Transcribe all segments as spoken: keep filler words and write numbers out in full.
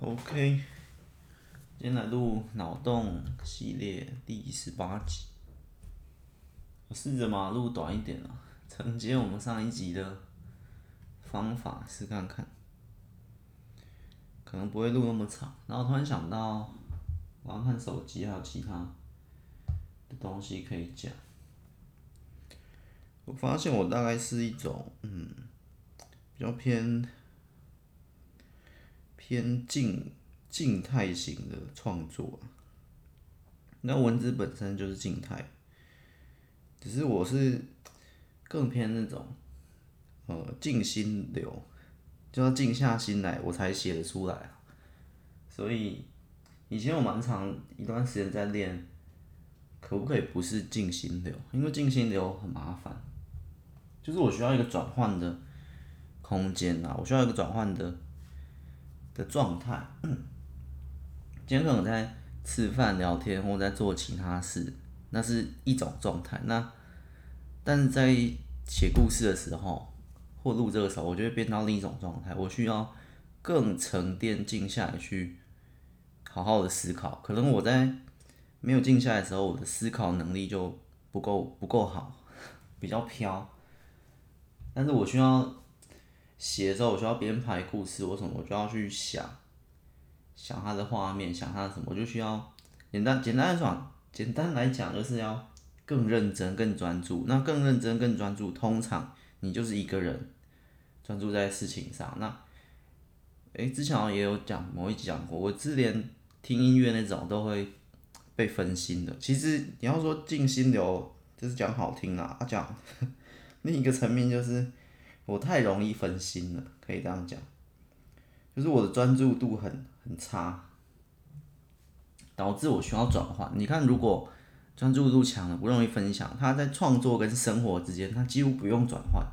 OK， 今天来录脑洞系列第十八集。我试着嘛录短一点啊，承接我们上一集的方法试看看，可能不会录那么长。然后突然想到，我要看手机还有其他的东西可以讲。我发现我大概是一种嗯，比较偏。偏静静态型的创作，那文字本身就是静态，只是我是更偏那种呃静心流，就要静下心来我才写得出来啊。所以以前我蛮长一段时间在练，可不可以不是静心流？因为静心流很麻烦，就是我需要一个转换的空间啊，我需要一个转换的。的状态，今天可能在吃饭、聊天或在做其他事，那是一种状态。那但是在写故事的时候，或录这个时候，我就会变到另一种状态。我需要更沉淀、静下来去好好的思考。可能我在没有静下来的时候，我的思考能力就不够不够好，比较飘。但是我需要。写的时候，我需要编排故事，我什么我就要去想，想它的画面，想它的什么，我就需要简单简单来讲，简单来讲就是要更认真、更专注。那更认真、更专注，通常你就是一个人专注在事情上。那，哎、欸，之前也有讲某一集讲过，我之前听音乐那种都会被分心的。其实你要说静心流，就是讲好听啦，啊讲另一个层面就是。我太容易分心了，可以这样讲，就是我的专注度很很差，导致我需要转换。你看，如果专注度强了，不容易分享，他在创作跟生活之间，他几乎不用转换，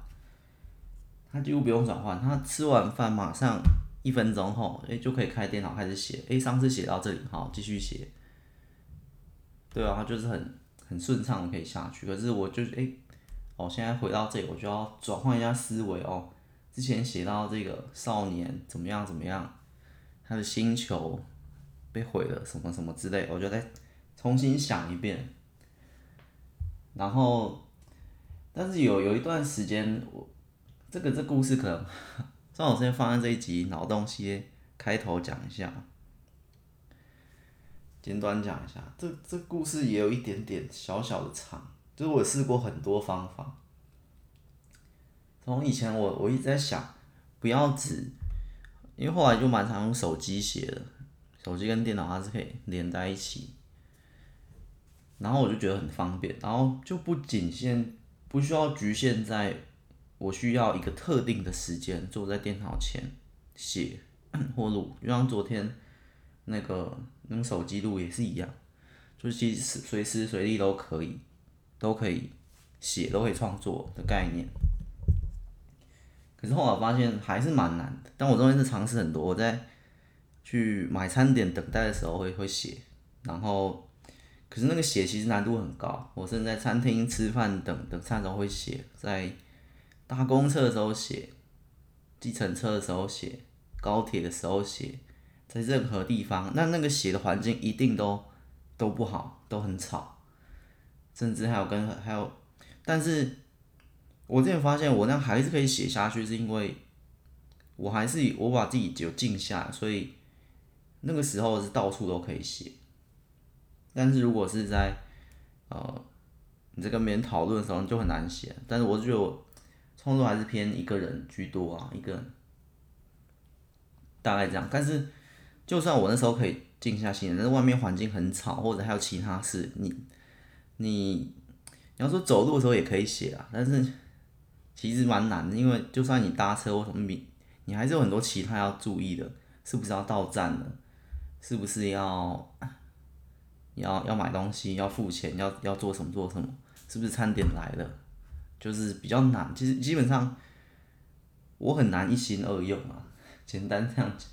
他几乎不用转换，他吃完饭马上一分钟后，哎、欸、就可以开电脑开始写，哎、欸、上次写到这里，好继续写，对啊，他就是很很顺畅的可以下去。可是我就哎。欸哦，现在回到这里，我就要转换一下思维哦。之前写到这个少年怎么样怎么样，他的星球被毁了，什么什么之类，我就再重新想一遍。然后，但是有有一段时间，我这个这故事可能，算我先放在这一集脑洞系列开头讲一下，简短讲一下。这这故事也有一点点小小的长。就是我试过很多方法，从以前我我一直在想，不要只，因为后来就蛮常用手机写的，手机跟电脑它是可以连在一起，然后我就觉得很方便，然后就不仅限，不需要局限在，我需要一个特定的时间坐在电脑前写或录，就像昨天那个用手机录也是一样，就是其实随时随地都可以。都可以写，都可以创作的概念。可是后来我发现还是蛮难的。但我中间是尝试很多，我在去买餐点等待的时候会会写，然后可是那个写其实难度很高。我甚至在餐厅吃饭等等餐的时候会写，在搭公车的时候写，计程车的时候写，高铁的时候写，在任何地方，那那个写的环境一定都都不好，都很吵。甚至还有跟还有，但是我之前发现我那还是可以写下去，是因为我还是我把自己就静下来，所以那个时候是到处都可以写。但是如果是在呃你在跟别人讨论的时候，你就很难写。但是我觉得我创作还是偏一个人居多啊，一个人大概这样。但是就算我那时候可以静下心，但是外面环境很吵，或者还有其他事，你。你你要说走路的时候也可以写啊，但是其实蛮难的，因为就算你搭车或什么，你你还是有很多其他要注意的，是不是要到站了，是不是要要要买东西，要付钱，要要做什么做什么，是不是餐点来了，就是比较难。其实基本上我很难一心二用啊，简单这样讲，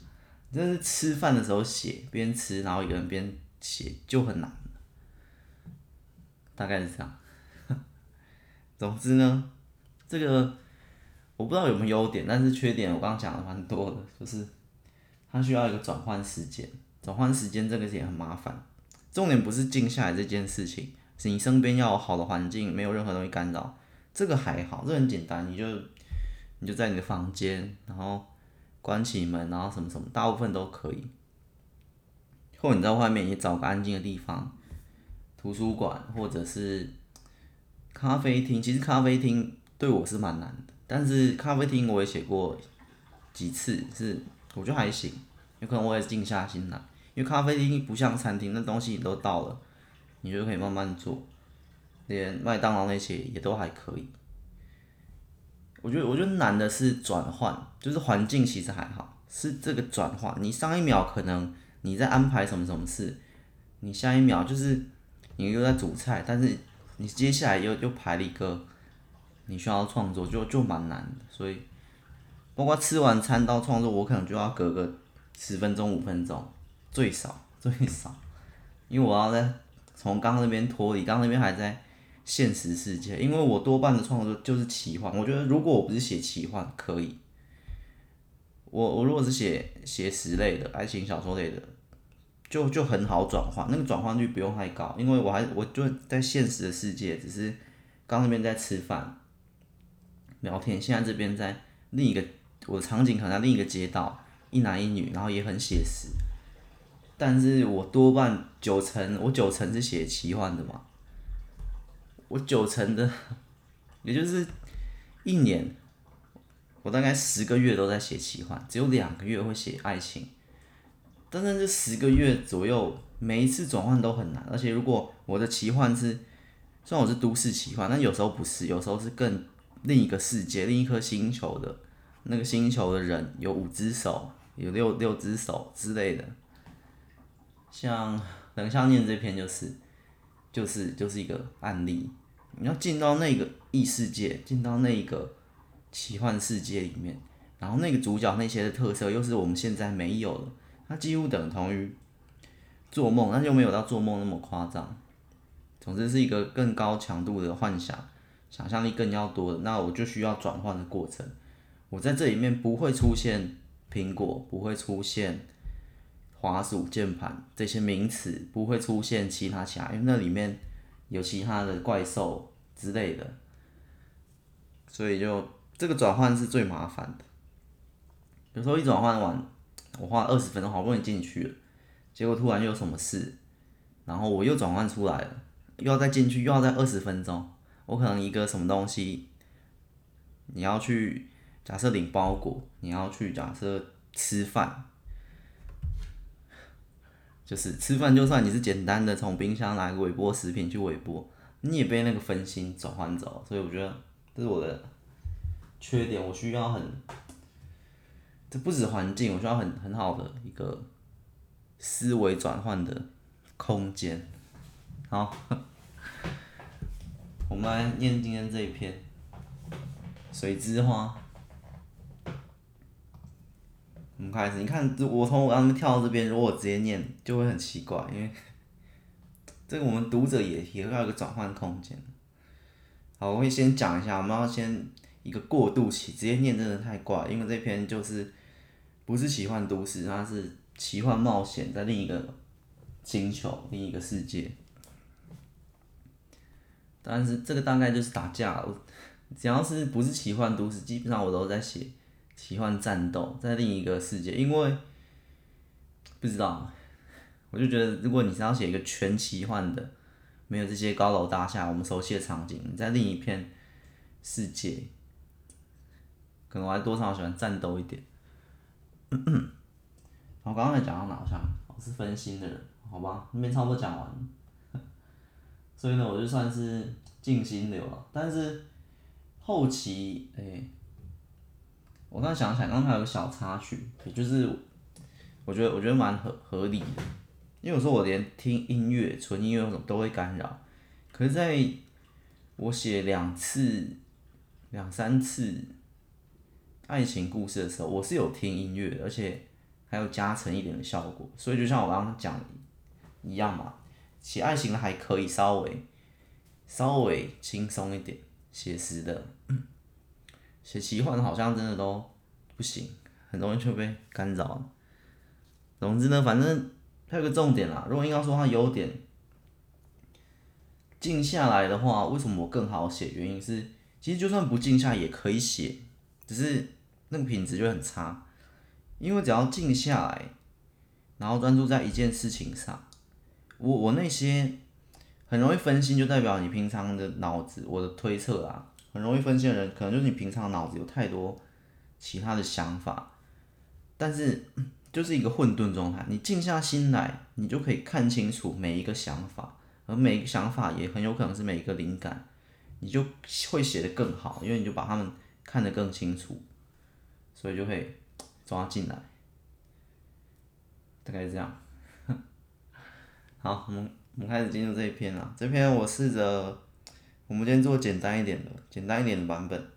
但是吃饭的时候写，边吃然后一个人边写就很难。大概是这样，总之呢，这个我不知道有没有优点，但是缺点我刚刚讲的蛮多的，就是它需要一个转换时间，转换时间这个也很麻烦。重点不是静下来这件事情，是你身边要有好的环境，没有任何东西干扰，这个还好，这很简单，你就你就在你的房间，然后关起门，然后什么什么，大部分都可以。或者你在外面也找个安静的地方，图书馆或者是咖啡厅。其实咖啡厅对我是蛮难的，但是咖啡厅我也写过几次，是我觉得还行，有可能我也静下心来，因为咖啡厅不像餐厅，那东西你都到了，你就可以慢慢做，连麦当劳那些也都还可以。我觉得我觉得难的是转换，就是环境其实还好，是这个转换，你上一秒可能你在安排什么什么事，你下一秒就是你又在煮菜，但是你接下来又又排了一个你需要创作，就就蛮难的。所以包括吃完餐到创作，我可能就要隔个十分钟五分钟，最少最少，因为我要在从刚那边脱离，刚那边还在现实世界，因为我多半的创作就是奇幻。我觉得如果我不是写奇幻可以，我我如果是写写实类的、爱情小说类的，就就很好转换，那个转换率不用太高，因为我还我就在现实的世界，只是刚那边在吃饭聊天，现在这边在另一个我的场景可能在另一个街道，一男一女，然后也很写实，但是我多半九成我九成是写奇幻的嘛，我九成的也就是一年。我大概十个月都在写奇幻，只有两个月会写爱情，但是这十个月左右，每一次转换都很难。而且如果我的奇幻是，虽然我是都市奇幻，但有时候不是，有时候是更另一个世界、另一颗星球的，那个星球的人有五只手，有六六只手之类的。像冷笑念这篇就是，就是就是一个案例，你要进到那个异世界，进到那个奇幻世界里面，然后那个主角那些的特色又是我们现在没有的，它几乎等同于做梦，但又没有到做梦那么夸张。总之是一个更高强度的幻想，想象力更要多的，那我就需要转换的过程。我在这里面不会出现苹果，不会出现滑鼠、键盘这些名词，不会出现其他其他，因为那里面有其他的怪兽之类的，所以就。这个转换是最麻烦的，有时候一转换完，我花二十分钟好不容易进去了，结果突然又有什么事，然后我又转换出来了，又要再进去，又要再二十分钟。我可能一个什么东西，你要去假设领包裹，你要去假设吃饭，就是吃饭就算你是简单的从冰箱拿微波食品去微波，你也被那个分心转换走，所以我觉得这是我的。缺点，我需要很，这不止环境，我需要很很好的一个思维转换的空间。好，我们来念今天这一篇《水之花》。我们开始，你看，我从我刚刚跳到这边，如果我直接念就会很奇怪，因为这个我们读者也也要有一个转换空间。好，我会先讲一下，我们要先。一个过渡期，直接念真的太怪，因为这篇就是不是奇幻都市，它是奇幻冒险，在另一个星球、另一个世界。但是这个大概就是打架，只要是不是奇幻都市，基本上我都在写奇幻战斗，在另一个世界。因为不知道，我就觉得如果你是要写一个全奇幻的，没有这些高楼大厦我们熟悉的场景，你在另一片世界。可能我还多少喜欢战斗一点。我刚刚才讲到哪？我想我是分心的人，好吧，那边差不多讲完了。所以呢，我就算是静心流了。但是后期，哎、欸，我刚想起来，刚才有个小插曲，也就是我觉得我觉得蛮合合理的，因为有时候我连听音乐、纯音乐什么都会干扰。可是在我写两次、两三次。爱情故事的时候，我是有听音乐，而且还有加成一点的效果，所以就像我刚刚讲的一样嘛，写爱情的还可以稍微稍微轻松一点，写实的、写奇幻的好像真的都不行，很容易就被干扰了。总之呢，反正它有个重点啦。如果硬要说它优点，静下来的话，为什么我更好写？原因是，其实就算不静下也可以写，只是那个品质就很差。因为只要静下来，然后专注在一件事情上，我我那些很容易分心，就代表你平常的脑子，我的推测啊，很容易分心的人，可能就是你平常脑子有太多其他的想法，但是就是一个混沌状态。你静下心来，你就可以看清楚每一个想法。而每一个想法也很有可能是每一个灵感，你就会写得更好，因为你就把它们看得更清楚，所以就会抓进来。大概是这样。好，我们我们开始进入这一篇啦。这篇我试着，我们今天做简单一点的，简单一点的版本，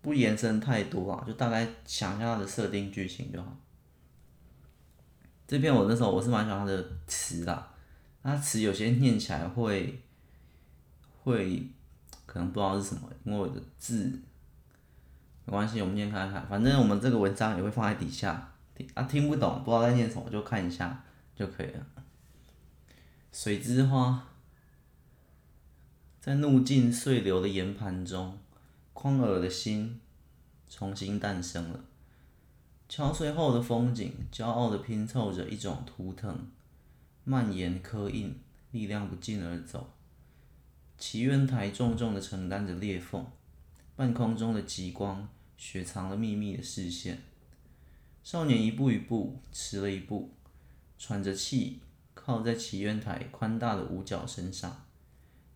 不延伸太多啊，就大概想一下它的设定剧情就好。这篇我那时候我是蛮喜欢它的词啦。它词有些念起来会，会可能不知道是什么，因为我的字没关系，我们念看看。反正我们这个文章也会放在底下，啊听不懂不知道在念什么就看一下就可以了。水之花，在怒尽碎流的岩盘中，匡尔的心重新诞生了。敲碎后的风景，骄傲地拼凑着一种图腾。蔓延刻印，力量不胫而走。祈愿台重重地承担着裂缝，半空中的极光雪藏了秘密的视线。少年一步一步，迟了一步，喘着气，靠在祈愿台宽大的五角身上，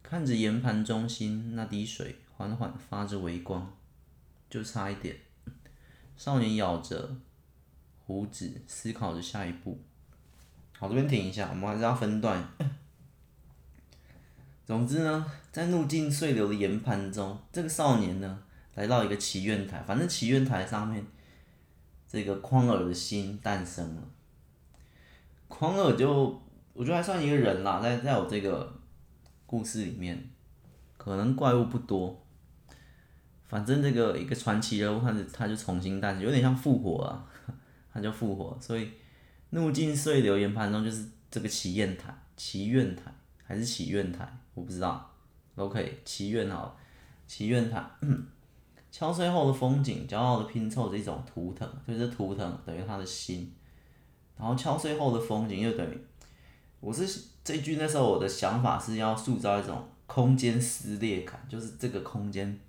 看着岩盘中心那滴水缓缓发着微光，就差一点。少年咬着胡子，思考着下一步。好，这边停一下，我们还是要分段。总之呢，在怒尽碎流的岩盘中，这个少年呢，来到一个祈愿台，反正祈愿台上面，这个匡尔的心诞生了。匡尔就，我觉得还算一个人啦，在在我这个故事里面，可能怪物不多，反正这个一个传奇人物，他他就重新诞生，有点像复活啊，他就复活，所以。怒尽碎流岩盘中就是这个祈愿台，祈愿台还是祈愿台，我不知道。OK， 祈愿好了，祈愿台敲碎后的风景，骄傲的拼凑着一种图腾，所以这图腾等于他的心。然后敲碎后的风景又等于，我是这一句那时候我的想法是要塑造一种空间撕裂感，就是这个空间，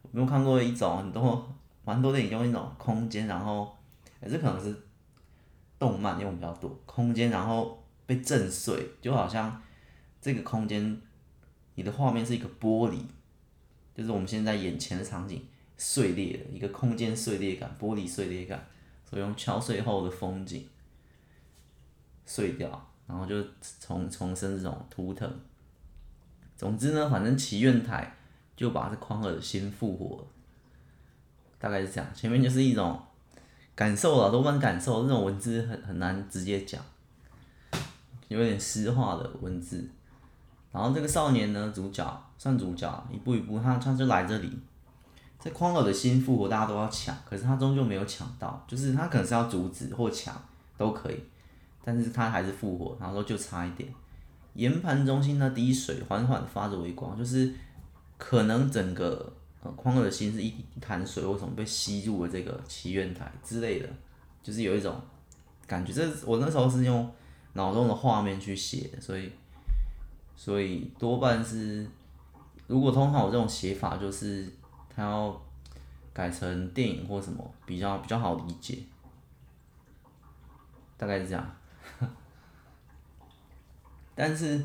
我没有看过一种很多蛮多电影用一种空间，然后哎、欸、这可能是。动漫用比较多空间，然后被震碎，就好像这个空间，你的画面是一个玻璃，就是我们现在眼前的场景碎裂了，一个空间碎裂感，玻璃碎裂感，所以用敲碎后的风景碎掉，然后就重重生这种图腾。总之呢，反正祈愿台就把这匡尔的心复活了，大概是这样。前面就是一种。感受了，多半感受，这种文字很很难直接讲，有点诗化的文字。然后这个少年呢，主角算主角，一步一步他他就来这里，在匡尔的心复活，大家都要抢，可是他终究没有抢到，就是他可能是要阻止或抢都可以，但是他还是复活，然后就差一点。岩盘中心那滴水缓缓发着微光，就是可能整个。匡尔的心是一潭水，为什么被吸入了这个祈愿台之类的，就是有一种感觉。这我那时候是用脑中的画面去写，所以所以多半是，如果通常我这种写法就是它要改成电影或什么比较比较好理解，大概是这样。但是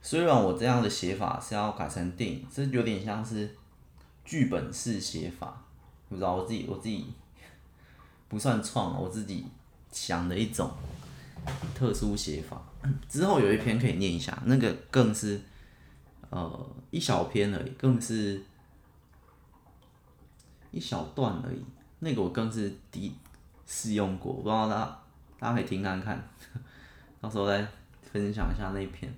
虽然我这样的写法是要改成电影，这有点像是。剧本式写法，不知道我自己我自己不算创，我自己想的一种特殊写法。之后有一篇可以念一下，那个更是呃一小篇而已，更是一小段而已。那个我更是第试用过，我不知道大家大家可以听看看，到时候再分享一下那一篇。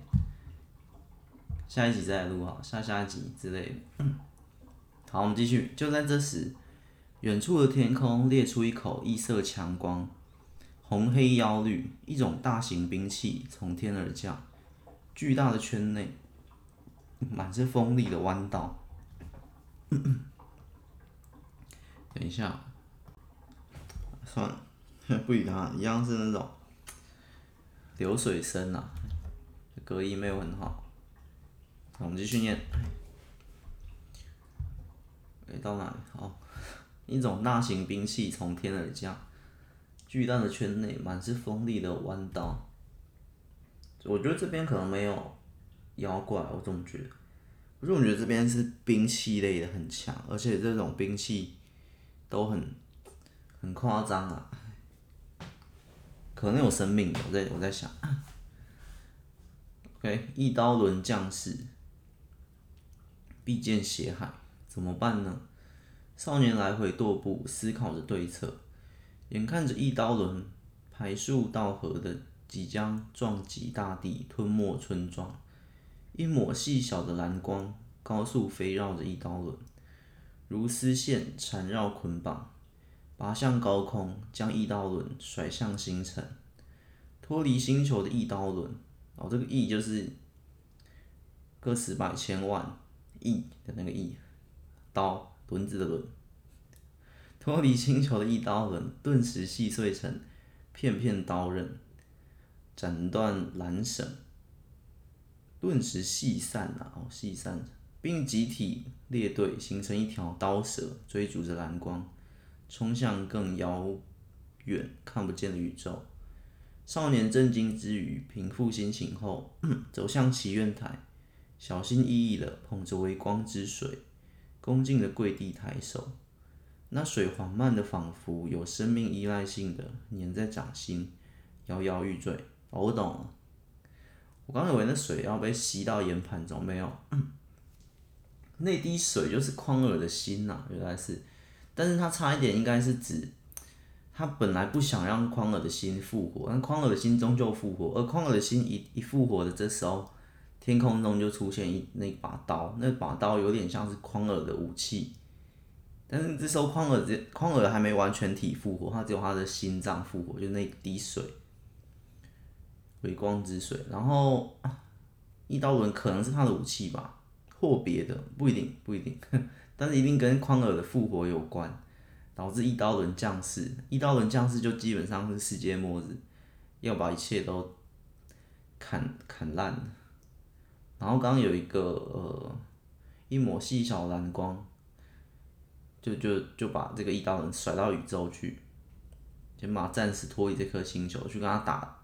下一集再来录好，下下一集之类的。好，我们继续。就在这时，远处的天空裂出一口异色强光，红黑腰绿，一种大型兵器从天而降，巨大的圈内满是锋利的弯刀。等一下，算了，不理他，一样是那种流水声啊，隔音没有很好。我们继续念。哎，到哪里？哦，一种大型兵器从天而降，巨大的圈内满是锋利的弯刀。我觉得这边可能没有妖怪，我总觉得，可是我觉得这边是兵器类的很强，而且这种兵器都很很夸张啊，可能有生命的。我在我在想 ，OK， 一刀轮将士必见血海。怎么办呢？少年来回踱步，思考着对策。眼看着一刀轮排树到河的即将撞击大地，吞没村庄。一抹细小的蓝光高速飞绕着一刀轮，如丝线缠绕捆绑，拔向高空，将一刀轮甩向星辰。脱离星球的一刀轮，哦，这个亿就是个十百千万亿的那个亿。刀轮子的轮，脱离星球的一刀轮顿时细碎成片片刀刃，斩断缆绳，顿时细散啊，哦，细散，并集体列队形成一条刀蛇，追逐着蓝光，冲向更遥远看不见的宇宙。少年震惊之余，平复心情后，走向祈愿台，小心翼翼地捧着微光之水。恭敬的跪地抬手，那水缓慢的，仿佛有生命依赖性的粘在掌心，摇摇欲坠。哦，我懂了，我刚以为那水要被吸到岩盘中，没有，嗯，那滴水就是匡尔的心呐，啊，原来是，但是他差一点应该是指，他本来不想让匡尔的心复活，但匡尔的心终究复活，而匡尔的心一一复活的这时候。天空中就出现一那把刀，那把刀有点像是匡尔的武器，但是这时候匡尔匡尔还没完全体复活，他只有他的心脏复活，就那滴水，微光之水。然后一刀轮可能是他的武器吧，或别的，不一定不一定，但是一定跟匡尔的复活有关，导致一刀轮降世。一刀轮降世就基本上是世界末日，要把一切都砍砍烂了。然后刚刚有一个呃一抹细小蓝光，就就就把这个一刀轮甩到宇宙去，先把它暂时脱离这颗星球去跟他打。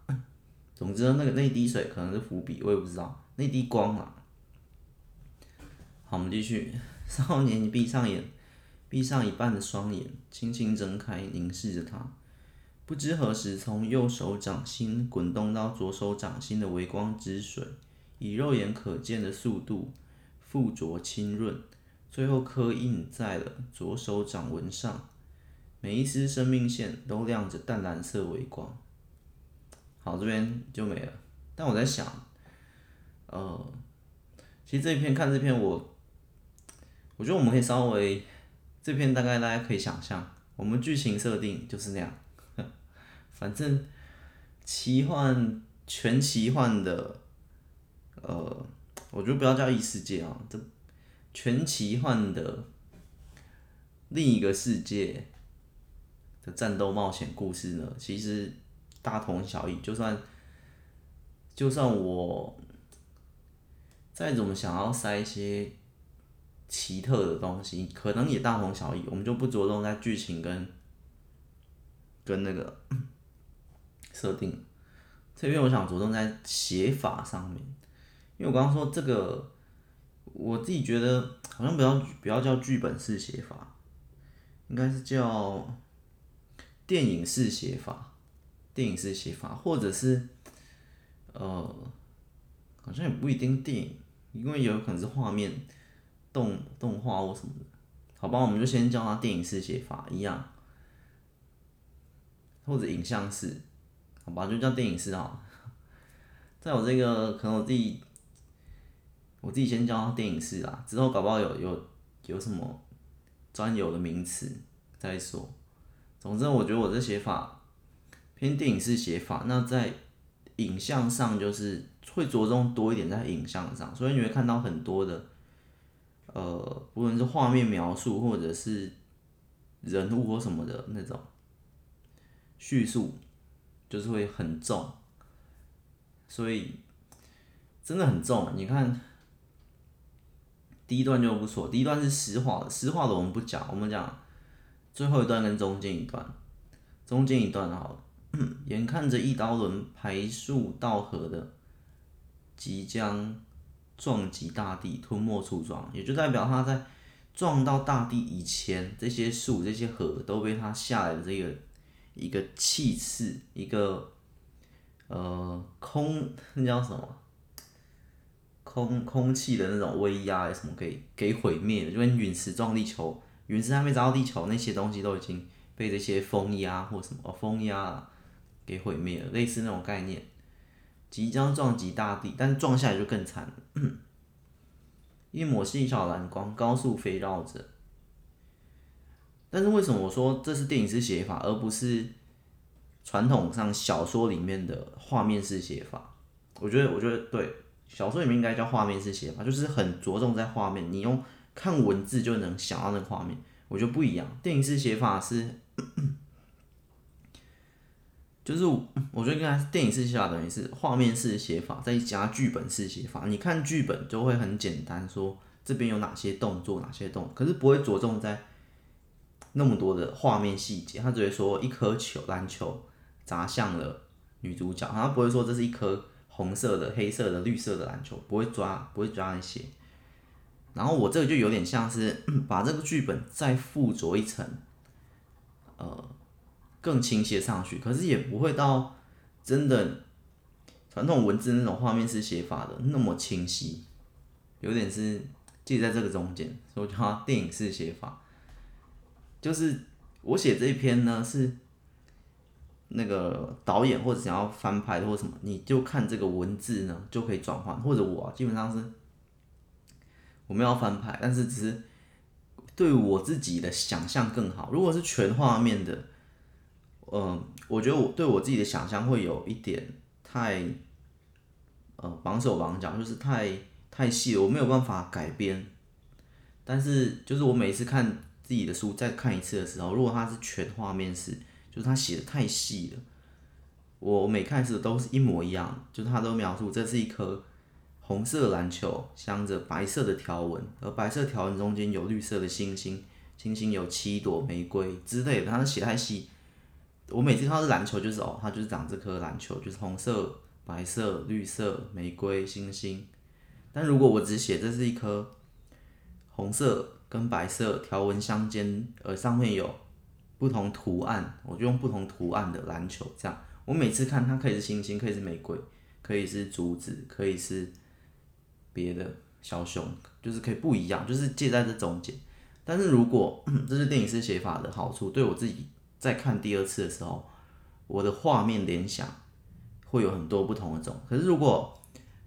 总之那个那滴水可能是伏笔，我也不知道那滴光啊。好，我们继续。少年闭上眼，闭上一半的双眼，轻轻睁开，凝视着他。不知何时，从右手掌心滚动到左手掌心的微光之水。以肉眼可见的速度附着浸润，最后刻印在了左手掌纹上。每一丝生命线都亮着淡蓝色微光。好，这边就没了。但我在想，呃，其实这一篇看这篇我，我觉得我们可以稍微，这篇大概大家可以想象，我们剧情设定就是那样。反正奇幻全奇幻的。呃，我就不要叫异世界啊，这全奇幻的另一个世界的战斗冒险故事呢，其实大同小异。就算就算我再怎么想要塞一些奇特的东西，可能也大同小异。我们就不着重在剧情跟跟那个设定，这边我想着重在写法上面。因为我刚刚说这个，我自己觉得好像不要不要叫剧本式写法，应该是叫电影式写法，电影式写法，或者是呃，好像也不一定电影，因为有可能是画面动动画或什么的，好吧，我们就先叫它电影式写法一样，或者影像式，好吧，就叫电影式好了。在我这个可能我自己。我自己先叫它电影式啦，之后搞不好有有有什么专有的名词再说。总之，我觉得我这写法偏电影式写法，那在影像上就是会着重多一点在影像上，所以你会看到很多的，呃，不论是画面描述或者是人物或什么的那种叙述，就是会很重，所以真的很重。你看第一段就不错，第一段是实话的，实话的我们不讲，我们讲最后一段跟中间一段，中间一段好了。眼看着一刀轮排溯到河的，即将撞击大地，吞没粗壮，也就代表它在撞到大地以前，这些树、这些河都被它下来的这个一个气势，一个呃空那叫什么空空气的那种威压，什么给给毁灭了，就跟陨石撞地球，陨石还没砸到地球，那些东西都已经被这些风压或什么、哦、风压啊。给毁灭了，类似那种概念，即将撞击大地，但撞下来就更惨了。一抹细小蓝光高速飞绕着，但是为什么我说这是电影式写法，而不是传统上小说里面的画面式写法？我觉得，我觉得对，小说里面应该叫画面式写法，就是很着重在画面，你用看文字就能想到那个画面。我觉得不一样，电影式写法是。就是我觉得跟电影式写法等于是画面式写法，再加剧本式写法。你看剧本就会很简单说，说这边有哪些动作，哪些动作，可是不会着重在那么多的画面细节。他只会说一颗球，篮球砸向了女主角，他不会说这是一颗红色的、黑色的、绿色的篮球，不会抓，不会抓那些。然后我这个就有点像是把这个剧本再附着一层，呃。更倾斜上去，可是也不会到真的传统文字那种画面式写法的那么清晰，有点是介在这个中间，所以我叫它电影式写法。就是我写这一篇呢，是那个导演或者想要翻拍的或什么，你就看这个文字呢就可以转换，或者我、啊、基本上是我没有要翻拍，但是只是对我自己的想象更好。如果是全画面的。嗯，我觉得我对我自己的想象会有一点太，呃，绑手绑脚，就是太太细了，我没有办法改编。但是，就是我每一次看自己的书再看一次的时候，如果它是全画面式，就是它写的太细了，我每看一次都是一模一样，就是它都描述这是一颗红色的篮球，镶着白色的条纹，而白色条纹中间有绿色的星星，星星有七朵玫瑰之类的，它写太细。我每次看到篮球就是哦，它就是长这颗篮球，就是红色、白色、绿色、玫瑰、星星。但如果我只写这是一颗红色跟白色条纹相间，而上面有不同图案，我就用不同图案的篮球这样。我每次看它可以是星星，可以是玫瑰，可以是竹子，可以是别的小熊，就是可以不一样，就是介在这中间。但是如果这是电影式写法的好处，对我自己。在看第二次的时候，我的画面联想会有很多不同的种。可是如果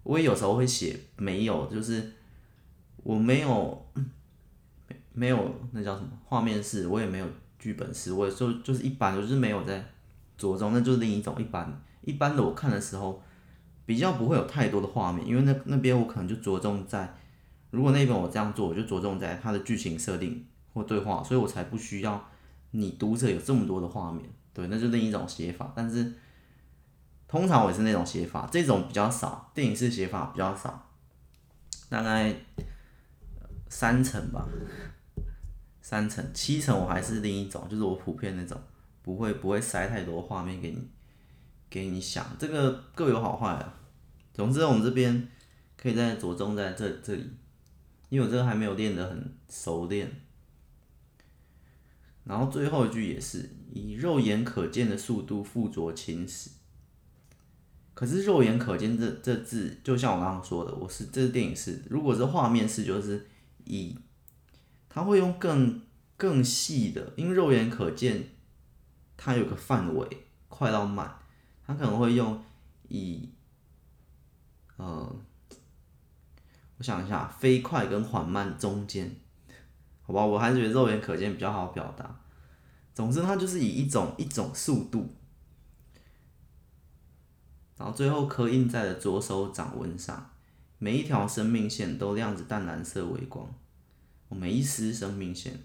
我也有时候会写没有，就是我没有没有那叫什么画面式，我也没有剧本式，我就就是一般，我就是没有在着重，那就是另一种一般。一般的我看的时候比较不会有太多的画面，因为那那边我可能就着重在，如果那边我这样做，我就着重在它的剧情设定或对话，所以我才不需要。你读者有这么多的画面，对，那就另一种写法。但是通常我也是那种写法，这种比较少，电影式写法比较少，大概三成吧，三成七成我还是另一种，就是我普遍那种，不会不会塞太多画面给你给你想，这个各有好坏啊。总之我们这边可以再着重在这这里，因为我这个还没有练得很熟练。然后最后一句也是以肉眼可见的速度附着侵蚀，可是肉眼可见这这字，就像我刚刚说的，我是这是电影式，如果是画面式，就是以它会用更更细的，因为肉眼可见它有个范围，快到慢，它可能会用以呃，我想一下，飞快跟缓慢中间。好吧，我还是觉得肉眼可见比较好表达。总之，它就是以一种一种速度，然后最后刻印在了左手掌纹上，每一条生命线都亮着淡蓝色微光，我每一丝生命线，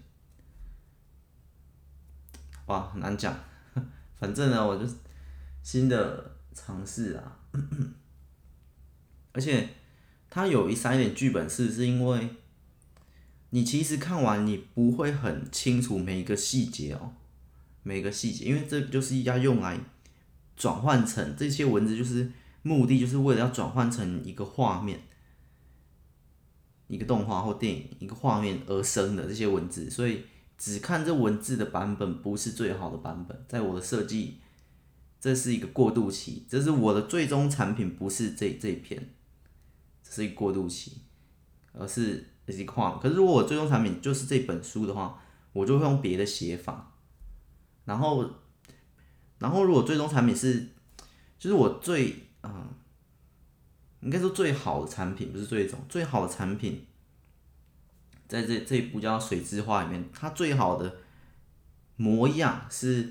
哇，很难讲，反正呢，我就新的尝试啊，而且它有一塞点剧本式，是因为你其实看完你不会很清楚每一个细节哦，每一个细节，因为这就是要用来。转换成这些文字，就是目的，就是为了要转换成一个画面、一个动画或电影、一个画面而生的这些文字，所以只看这文字的版本不是最好的版本。在我的设计，这是一个过渡期，这是我的最终产品，不是这这一篇，这是一个过渡期，而是一些画。可是如果我最终产品就是这本书的话，我就会用别的写法，然后。然后，如果最终产品是，就是我最嗯、呃，应该说最好的产品，不是最终最好的产品，在这这一部叫《水之花》里面，它最好的模样是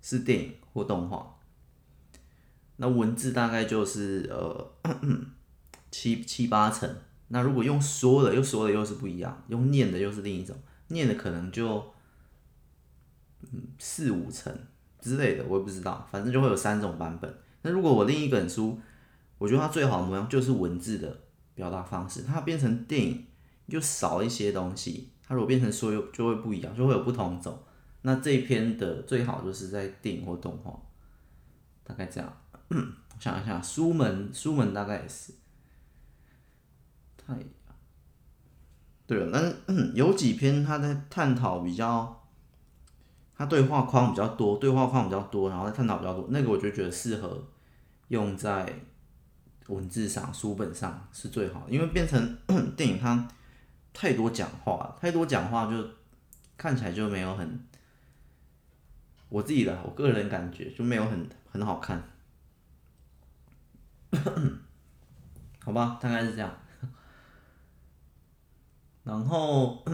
是电影或动画。那文字大概就是呃咳咳七七八成。那如果用说的，又说的又是不一样，用念的又是另一种，念的可能就嗯四五成。之类的，我也不知道，反正就会有三种版本。那如果我另一本书，我觉得它最好的模样就是文字的表达方式，它变成电影就少一些东西，它如果变成说就会不一样，就会有不同种。那这一篇的最好就是在电影或动画，大概这样。我想一下，书门书门大概也是，太对了，但是有几篇它在探讨比较。它对话框比较多，对话框比较多，然后探讨比较多，那个我就觉得适合用在文字上、书本上是最好的，因为变成电影它太多讲话，太多讲话就看起来就没有很，我自己的我个人感觉就没有很很好看，好吧，大概是这样，然后。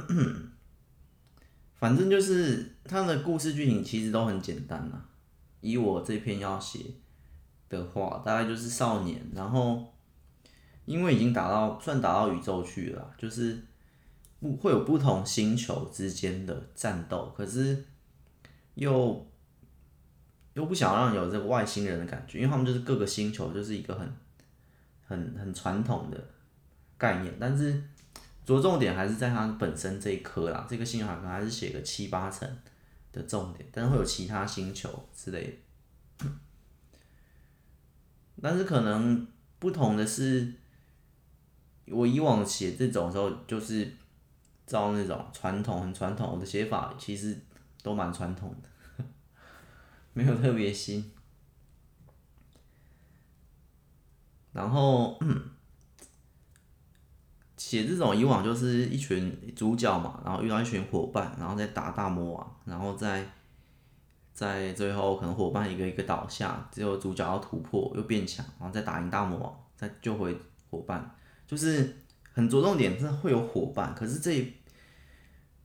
反正就是它的故事剧情其实都很简单啦、啊。以我这篇要写的话，大概就是少年，然后因为已经打到算打到宇宙去了，就是不会有不同星球之间的战斗，可是又又不想让有这个外星人的感觉，因为他们就是各个星球就是一个很很很传统的概念，但是。着重点还是在它本身这一颗啦，这个星球可能还是写个七八成的重点，但是会有其他星球之类的。但是可能不同的是，我以往写这种时候就是照那种传统、很传统的写法，其实都蛮传统的，没有特别新。然后。写这种以往就是一群主角嘛，然后遇到一群伙伴，然后再打大魔王，然后再在最后可能伙伴一个一个倒下，只有主角要突破又变强，然后再打赢大魔王，再救回伙伴，就是很着重点是会有伙伴。可是这一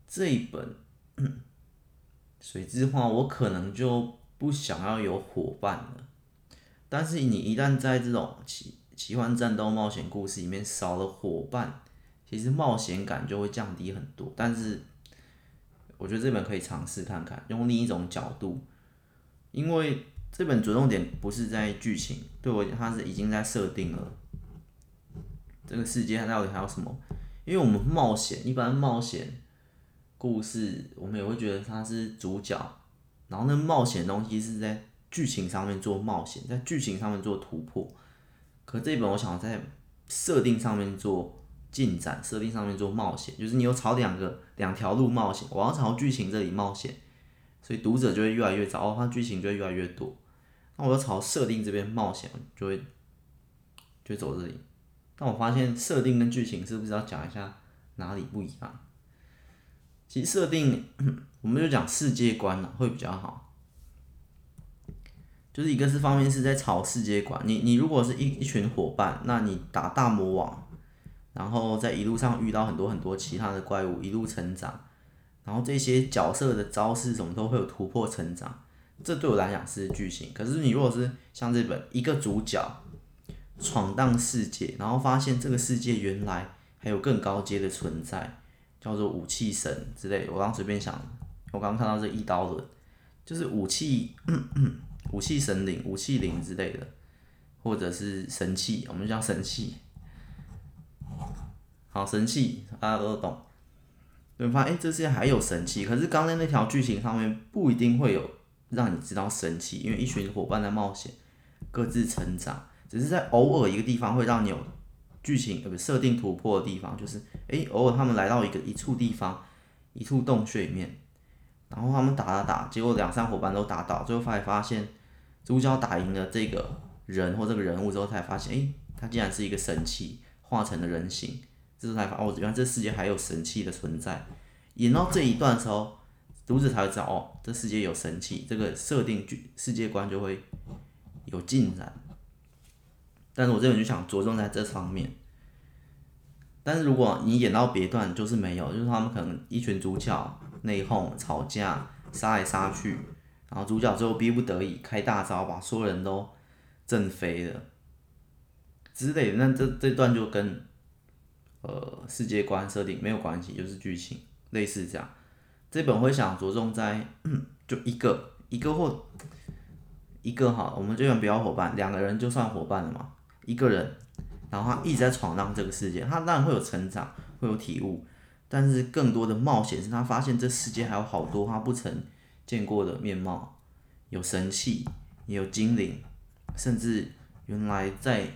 这一本《水之花》，我可能就不想要有伙伴了。但是你一旦在这种奇奇幻战斗冒险故事里面少了伙伴。其实冒险感就会降低很多，但是我觉得这本可以尝试看看，用另一种角度，因为这本着重点不是在剧情，对我它是已经在设定了这个世界到底还有什么，因为我们冒险一般冒险故事，我们也会觉得它是主角，然后那冒险东西是在剧情上面做冒险，在剧情上面做突破，可这本我想在设定上面做。进展设定上面做冒险，就是你有朝两个两条路冒险，我要朝剧情这里冒险，所以读者就会越来越早，它剧情就会越来越多。那我要朝设定这边冒险，就会就会走这里。但我发现设定跟剧情是不是要讲一下哪里不一样？其实设定我们就讲世界观啦，会比较好。就是一个是方面是在朝世界观，你你如果是一一群伙伴，那你打大魔王。然后在一路上遇到很多很多其他的怪物，一路成长，然后这些角色的招式什么都会有突破成长，这对我来讲是巨星。可是你如果是像这本一个主角闯荡世界，然后发现这个世界原来还有更高阶的存在，叫做武器神之类的。我刚随便想，我刚刚看到这一刀轮，就是武器咳咳武器神灵、武器灵之类的，或者是神器，我们叫神器。好，神器大家都懂。你发现哎，这世界还有神器，可是刚才那条剧情上面不一定会有让你知道神器，因为一群伙伴在冒险，各自成长。只是在偶尔一个地方会让你有剧情呃设定突破的地方，就是哎，偶尔他们来到一个一处地方，一处洞穴里面，然后他们打打打，结果两三伙伴都打倒，最后才发现主角打赢了这个人或这个人物之后，才发现哎，他竟然是一个神器化成的人形，这时候才发现哦，原来这世界还有神器的存在。演到这一段的时候，读者才会知道哦，这世界有神器，这个设定剧世界观就会有进展。但是我这边就想着重在这方面，但是如果你演到别段就是没有，就是他们可能一群主角内讧、吵架、杀来杀去，然后主角最后逼不得已开大招，把所有人都震飞了之类的。那这这段就跟呃世界观设定没有关系，就是剧情类似这样。这本会想着重在就一个一个或一个好，我们就算不要伙伴，两个人就算伙伴了嘛。一个人，然后他一直在闯荡这个世界，他当然会有成长，会有体悟，但是更多的冒险是他发现这世界还有好多他不曾见过的面貌，有神器，也有精灵，甚至原来在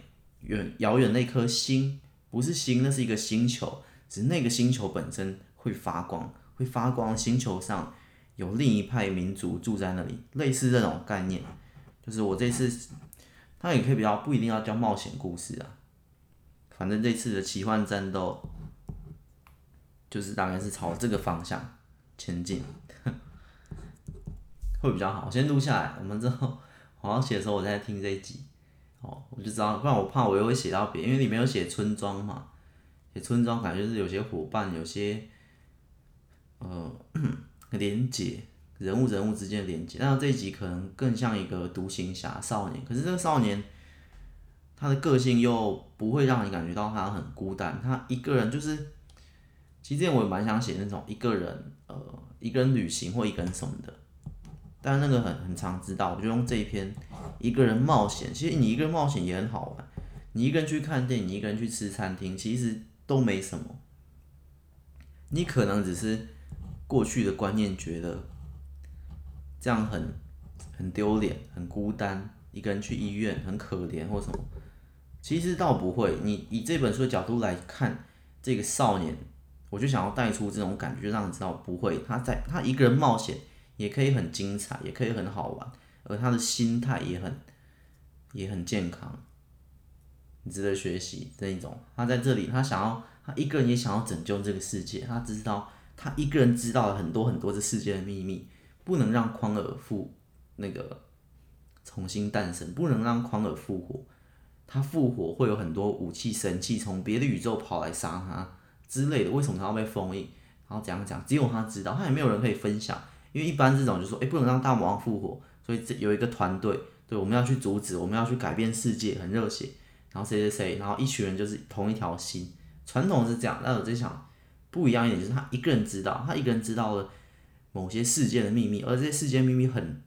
远遥远那颗星，不是星，那是一个星球，只是那个星球本身会发光，会发光，星球上有另一派民族住在那里，类似这种概念。就是我这次。它也可以比较不一定要叫冒险故事啊，反正这次的奇幻战斗就是大概是朝这个方向前进，会比较好。我先录下来，我们之后我要写的时候我再听这一集，哦，我就知道，不然我怕我又会写到别，因为里面有写村庄嘛，写村庄感觉就是有些伙伴，有些呃连结。人物人物之间的连接，那这一集可能更像一个独行侠少年。可是这个少年，他的个性又不会让你感觉到他很孤单，他一个人就是，其实之前我也蛮想写那种一个人，呃，一个人旅行或一个人什么的，但是那个很很常知道，我就用这一篇一个人冒险。其实你一个人冒险也很好玩，你一个人去看电影，你一个人去吃餐厅，其实都没什么。你可能只是过去的观念觉得。这样很很丢脸，很孤单，一个人去医院很可怜或什么，其实倒不会。你以这本书的角度来看这个少年，我就想要带出这种感觉，让你知道不会，他在他一个人冒险也可以很精彩，也可以很好玩，而他的心态也很也很健康，你值得学习这一种。他在这里，他想要他一个人也想要拯救这个世界，他知道他一个人知道了很多很多这世界的秘密。不能让匡尔复那个重新诞生，不能让匡尔复活。他复活会有很多武器神器从别的宇宙跑来杀他之类的。为什么他要被封印？然后怎样讲？只有他知道，他也没有人可以分享。因为一般这种就说，哎、欸，不能让大魔王复活，所以有一个团队，对，我们要去阻止，我们要去改变世界，很热血。然后谁谁谁，然后一群人就是同一条心，传统是这样。但我在想，不一样一点就是他一个人知道，他一个人知道了。某些世界的秘密，而这些世界秘密很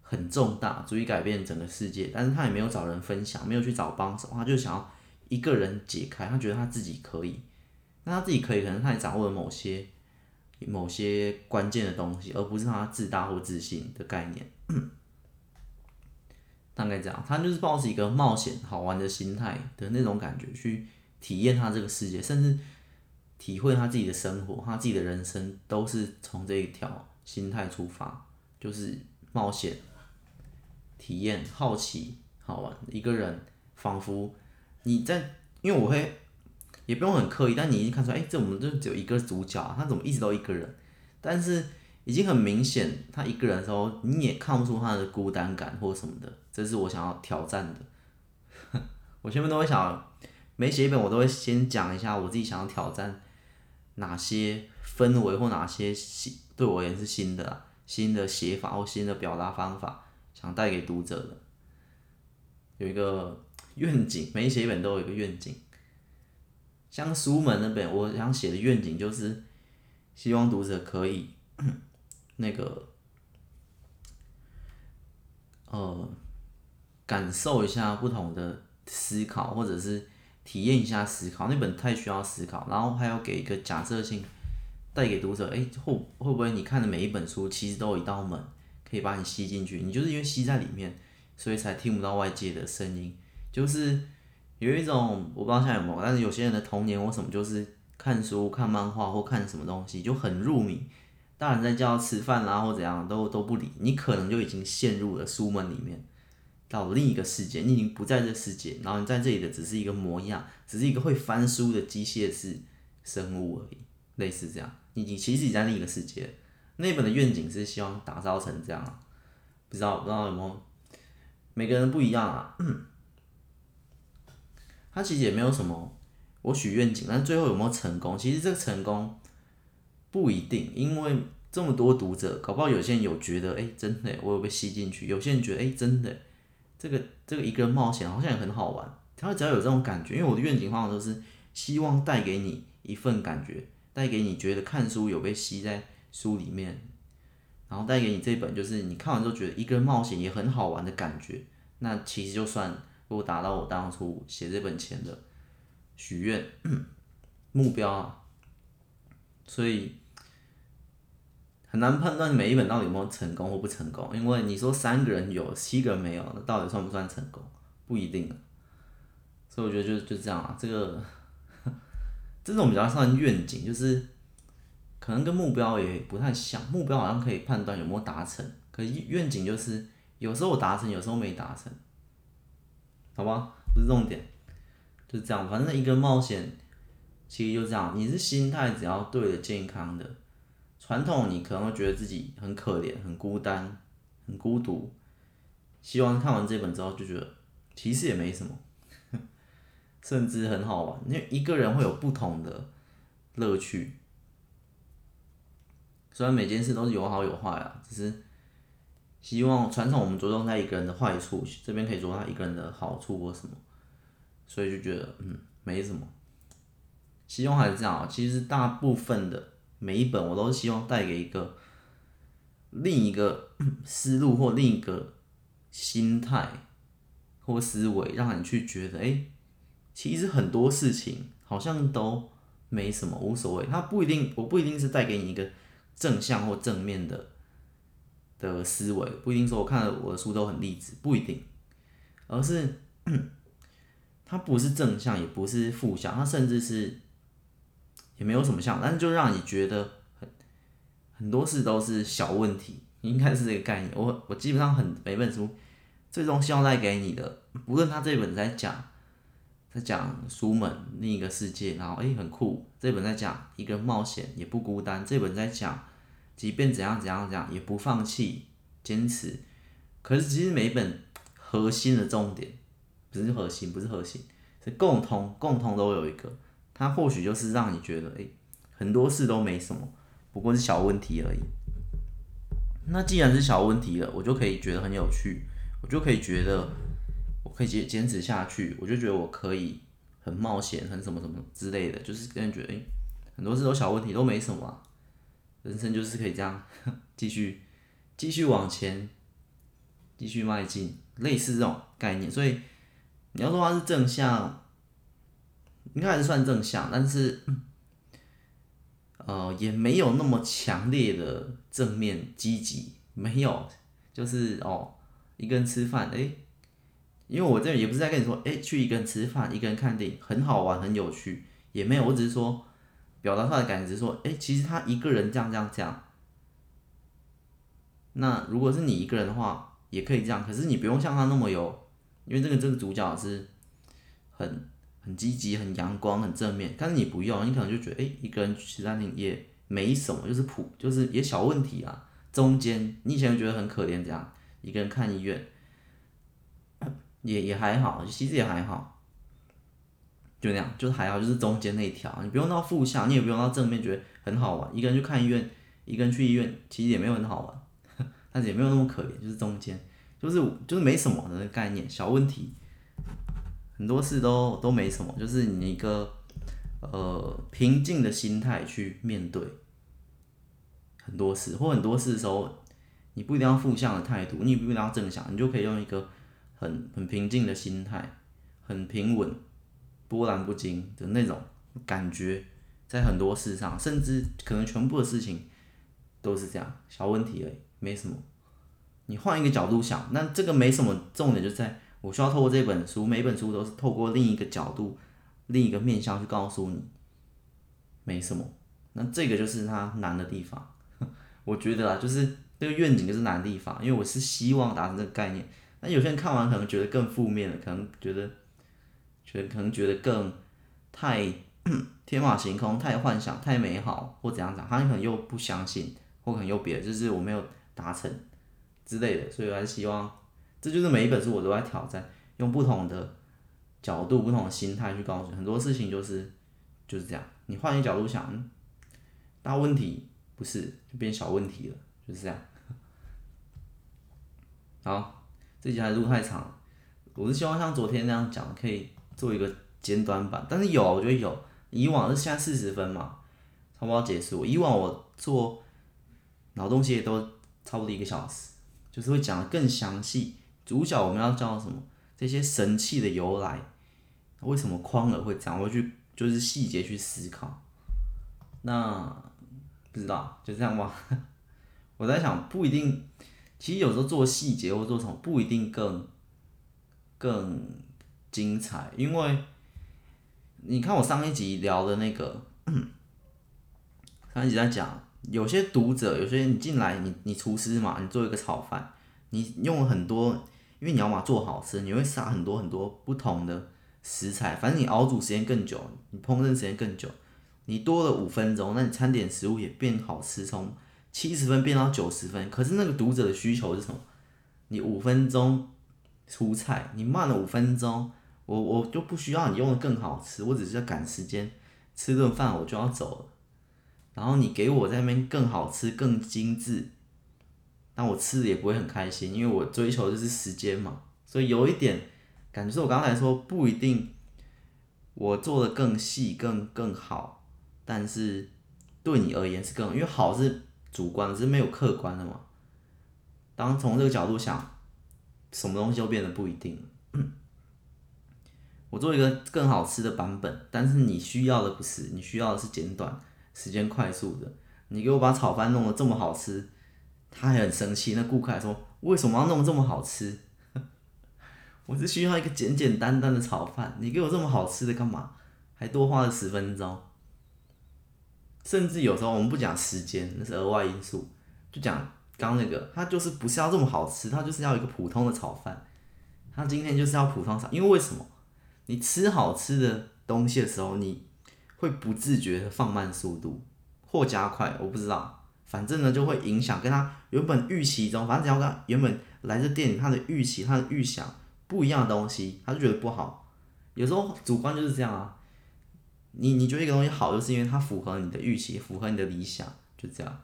很重大，足以改变整个世界。但是他也没有找人分享，没有去找帮手，他就想要一个人解开。他觉得他自己可以，那他自己可以，可能他也掌握了某些某些关键的东西，而不是他自大或自信的概念。大概这样，他就是抱着一个冒险好玩的心态的那种感觉去体验他这个世界，甚至。体会他自己的生活，他自己的人生都是从这一条心态出发，就是冒险、体验、好奇、好玩。一个人仿佛你在，因为我会也不用很刻意，但你已经看出来，哎、欸，这我们就只有一个主角、啊，他怎么一直都一个人？但是已经很明显，他一个人的时候，你也看不出他的孤单感或什么的。这是我想要挑战的。我前面都会想，每写一本我都会先讲一下我自己想要挑战。哪些氛围或哪些对我也是新的啦，新的写法或新的表达方法，想带给读者的。有一个愿景，每写一本都有一个愿景。像书门那本，我想写的愿景就是希望读者可以那个呃感受一下不同的思考，或者是体验一下思考。那本太需要思考，然后还要给一个假设性，带给读者，哎、欸，会会不会你看的每一本书其实都有一道门可以把你吸进去？你就是因为吸在里面，所以才听不到外界的声音，就是。有一种我不知道现在有没有，但是有些人的童年或什么就是看书、看漫画或看什么东西就很入迷，大人在叫吃饭啦或怎样都都不理你，可能就已经陷入了书门里面，到另一个世界，你已经不在这世界，然后你在这里的只是一个模样，只是一个会翻书的机械式生物而已，类似这样，你其实你在另一个世界。那本的愿景是希望打造成这样啊，不知道不知道有没有，每个人不一样啊。他其实也没有什么，我许愿景，但最后有没有成功？其实这个成功不一定，因为这么多读者，搞不好有些人有觉得，哎、欸，真的，我有被吸进去；有些人觉得，哎、欸，真的，这个这个一个人冒险好像也很好玩。他只要有这种感觉，因为我的愿景方向都是希望带给你一份感觉，带给你觉得看书有被吸在书里面，然后带给你这本就是你看完之后觉得一个人冒险也很好玩的感觉。那其实就算。如果达到我当初写这本前的许愿目标啊，所以很难判断每一本到底有没有成功或不成功，因为你说三个人有，七个人没有，那到底算不算成功？不一定啊。所以我觉得就就这样啊，这个这种比较算愿景，就是可能跟目标也不太像，目标好像可以判断有没有达成，可是愿景就是有时候我达成，有时候没达成。好吧，不是重点，就这样。反正一个冒险，其实就这样。你是心态只要对的、健康的，传统你可能会觉得自己很可怜、很孤单、很孤独。希望看完这本之后就觉得，其实也没什么，甚至很好玩。因为一个人会有不同的乐趣，虽然每件事都是有好有坏啊，只是。希望传统我们着重在一个人的坏处，这边可以着重在一个人的好处或什么，所以就觉得嗯没什么。希望还是这样啊，其实大部分的每一本我都是希望带给一个另一个思路或另一个心态或思维，让你去觉得哎、欸，其实很多事情好像都没什么，无所谓。它不一定，我不一定是带给你一个正向或正面的。的思维不一定说我看了我的书都很励志，不一定，而是它不是正向，也不是负向，它甚至是也没有什么像，但是就让你觉得很很多事都是小问题，应该是这个概念。我我基本上很每本书最终希望带给你的，不论他这本在讲在讲书门另一个世界，然后哎、欸、很酷，这本在讲一个冒险也不孤单，这本在讲。即便怎样怎样怎样也不放弃坚持，可是其实每一本核心的重点不是核心，不是核心，是共同共同都有一个，它或许就是让你觉得哎、欸，很多事都没什么，不过是小问题而已。那既然是小问题了，我就可以觉得很有趣，我就可以觉得我可以坚坚持下去，我就觉得我可以很冒险，很什么什么之类的，就是跟人觉得哎、欸，很多事都小问题都没什么、啊。人生就是可以这样继续继续往前，继续迈进，类似这种概念。所以你要说它是正向，应该还是算正向，但是呃也没有那么强烈的正面积极，没有，就是哦一个人吃饭，哎、欸，因为我这也不是在跟你说，哎、欸、去一个人吃饭，一个人看电影很好玩很有趣，也没有，我只是说。表达出来的感觉是说，哎、欸，其实他一个人这样这样这样。那如果是你一个人的话，也可以这样，可是你不用像他那么有，因为这个这个主角是很很积极、很阳光、很正面，但是你不用，你可能就觉得，哎、欸，一个人吃餐厅也没什么，就是普，就是也小问题啊。中间你以前觉得很可怜，这样一个人看医院，也也还好，其实也还好。就那样，就是还好，就是中间那一条，你不用到负向，你也不用到正面，觉得很好玩。一个人去看医院，一个人去医院，其实也没有很好玩，但是也没有那么可怜，就是中间，就是就是没什么的概念，小问题，很多事都都没什么，就是你一个呃平静的心态去面对很多事，或很多事的时候，你不一定要负向的态度，你也不一定要正向，你就可以用一个很很平静的心态，很平稳、波澜不惊的那种感觉。在很多事上，甚至可能全部的事情都是这样，小问题而已，没什么。你换一个角度想，那这个没什么，重点就在我需要透过这本书，每本书都是透过另一个角度、另一个面向去告诉你，没什么。那这个就是它难的地方，我觉得啦，就是这个愿景就是难的地方，因为我是希望达成这个概念。那有些人看完可能觉得更负面了，可能觉得，觉得可能觉得更太。天马行空，太幻想，太美好，或怎样讲，他可能又不相信，或可能又别的，就是我没有达成之类的，所以我还是希望，这就是每一本书我都在挑战，用不同的角度、不同的心态去告诉你，很多事情就是就是这样，你换一个角度想，嗯、大问题不是就变小问题了，就是这样。好，这集还是录太长了，我是希望像昨天那样讲，可以做一个简短版，但是有，我觉得有。以往是现在四十分嘛，差不多要结束。以往我做脑洞系列都差不多一个小时，就是会讲得更详细。主角我们要教什么？这些神器的由来，为什么匡尔会这样？我会去就是细节去思考。那不知道就这样吧。我在想，不一定。其实有时候做细节或做什么，不一定更更精彩，因为。你看我上一集聊的那个，上一集在讲有些读者，有些你进来，你你厨师嘛，你做一个炒饭，你用很多，因为你要嘛做好吃，你会撒很多很多不同的食材，反正你熬煮时间更久，你烹饪时间更久，你多了五分钟，那你餐点食物也变好吃，从七十分变到九十分。可是那个读者的需求是什么？你五分钟出菜，你慢了五分钟。我我就不需要你用的更好吃，我只是要赶时间，吃顿饭我就要走了。然后你给我在那边更好吃、更精致，但我吃的也不会很开心，因为我追求就是时间嘛。所以有一点感觉是我刚才说不一定，我做的更细、更更好，但是对你而言是更，因为好是主观，是没有客观的嘛。当从这个角度想，什么东西就变得不一定了。我做一个更好吃的版本，但是你需要的不是，你需要的是简短、时间快速的。你给我把炒饭弄得这么好吃，他还很生气。那顾客还说：“为什么要弄得这么好吃？我只需要一个简简单单的炒饭，你给我这么好吃的干嘛？还多花了十分钟。”甚至有时候我们不讲时间，那是额外因素，就讲刚那个，他就是不是要这么好吃，他就是要一个普通的炒饭。他今天就是要普通炒，因为为什么？你吃好吃的东西的时候，你会不自觉的放慢速度或加快，我不知道，反正呢就会影响跟他原本预期中，反正只要跟他原本来这店里他的预期、他的预想不一样的东西，他就觉得不好。有时候主观就是这样啊，你你觉得一个东西好，就是因为它符合你的预期、符合你的理想，就这样。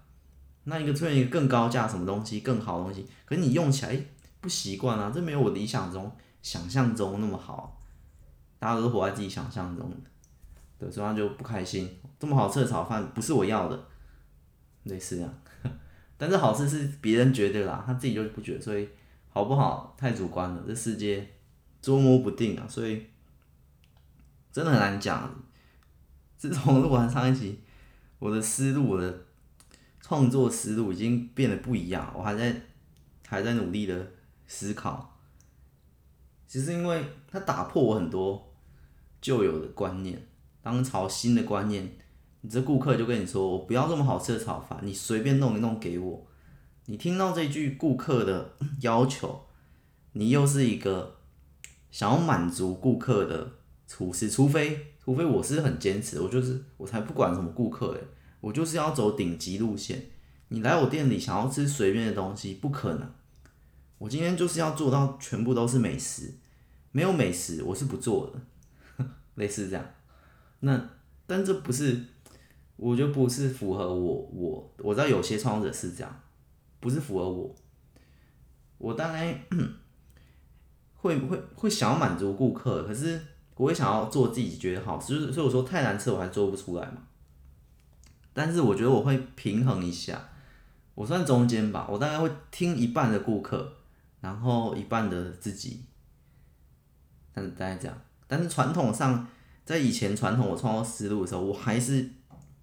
那一个出现一个更高价什么东西、更好的东西，可是你用起来不习惯啊，这没有我理想中、想象中那么好。大家都活在自己想象中的，对，所以他就不开心。这么好吃的炒饭不是我要的，类似这样。但是好吃是别人觉得啦，他自己就不觉得，所以好不好太主观了。这世界捉摸不定啊，所以真的很难讲。自从录完上一集，我的思路、我的创作思路已经变得不一样，我还在还在努力的思考。其实因为它打破我很多。旧有的观念，当炒新的观念，你这顾客就跟你说：“我不要这么好吃的炒饭，你随便弄一弄给我。”你听到这句顾客的要求，你又是一个想要满足顾客的厨师，除非除非我是很坚持，我就是我才不管什么顾客哎，我就是要走顶级路线。你来我店里想要吃随便的东西，不可能。我今天就是要做到全部都是美食，没有美食我是不做的。类似这样，那但这不是，我觉得不是符合我我我知道有些创作者是这样，不是符合我，我当然会会会想要满足顾客，可是我会想要做自己觉得好吃，所以我说太难吃我还做不出来嘛。但是我觉得我会平衡一下，我算中间吧，我大概会听一半的顾客，然后一半的自己，但是大概这样。但是传统上，在以前传统我创作思路的时候，我还是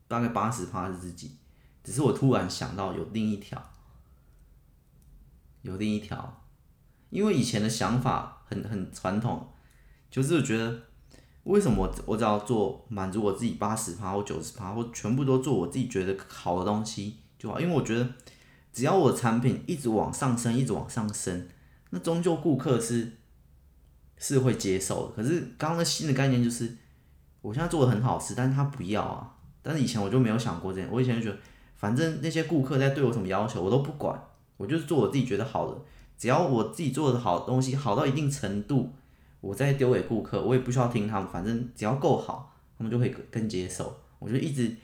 大概 百分之八十 是自己，只是我突然想到有另一条，有另一条，因为以前的想法很很传统，就是我觉得为什么我只要做满足我自己 百分之八十 或 百分之九十 或全部都做我自己觉得好的东西就好，因为我觉得只要我的产品一直往上升，一直往上升，那终究顾客是是会接受的。可是刚刚的新的概念就是，我现在做的很好吃，但是他不要啊。但是以前我就没有想过这样，我以前就觉得，反正那些顾客在对我什么要求，我都不管，我就是做我自己觉得好的，只要我自己做的好的东西好到一定程度，我再丢给顾客，我也不需要听他们，反正只要够好，他们就可以更接受。我就一直，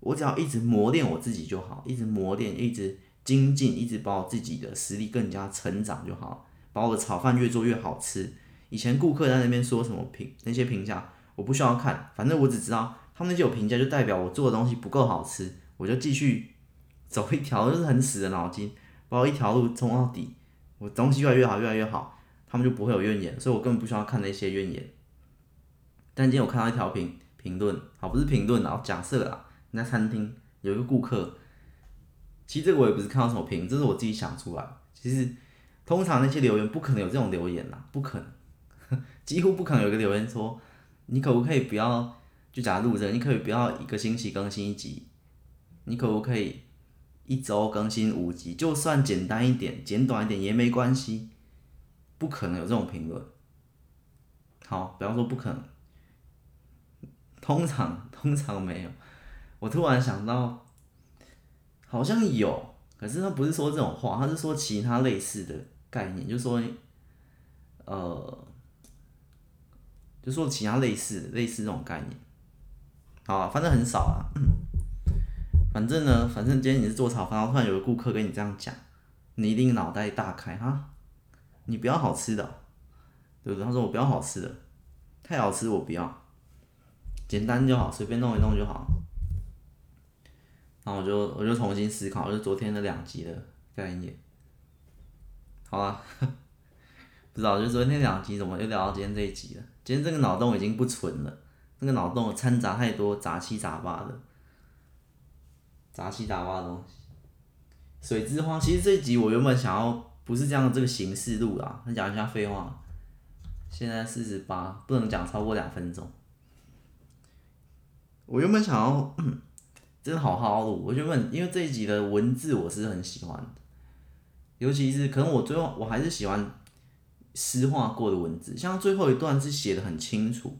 我只要一直磨练我自己就好，一直磨练，一直精进，一直把我自己的实力更加成长就好，把我的炒饭越做越好吃。以前顾客在那边说什么评那些评价，我不需要看，反正我只知道他们那些有评价，就代表我做的东西不够好吃，我就继续走一条就是很死的脑筋，把我一条路冲到底，我东西越来越好，越来越好，他们就不会有怨言，所以我根本不需要看那些怨言。但今天我看到一条评评论，好不是评论啦，假设啦，那餐厅有一个顾客，其实这个我也不是看到什么评，这是我自己想出来。其实通常那些留言不可能有这种留言啦，不可能，几乎不可能有一个留言说你可不可以不要就假如路人，你可以不要一个星期更新一集，你可不可以一周更新五集，就算简单一点、简短一点也没关系。不可能有这种评论。好，不要说不可能，通常通常没有。我突然想到，好像有，可是他不是说这种话，他是说其他类似的概念，就说，呃，就说其他类似类似这种概念。好啊，反正很少啊。反正呢，反正今天你是做炒饭，然后突然有个顾客跟你这样讲，你一定脑袋大开哈。你不要好吃的、哦，对不对？他说我不要好吃的，太好吃我不要，简单就好，随便弄一弄就好。然后我就我就重新思考，就昨天的两集的概念。好啊，不知道就昨天两集怎么又聊到今天这一集了？今天这个脑洞已经不纯了，这个脑洞掺杂太多杂七杂八的，杂七杂八的东西。水之花，其实这一集我原本想要。不是这样的这个形式录啦，他讲一下废话。现在四十八，不能讲超过两分钟。我原本想要，真的好好录。我原本因为这一集的文字我是很喜欢的，尤其是可能我最后我还是喜欢诗化过的文字，像最后一段是写的很清楚。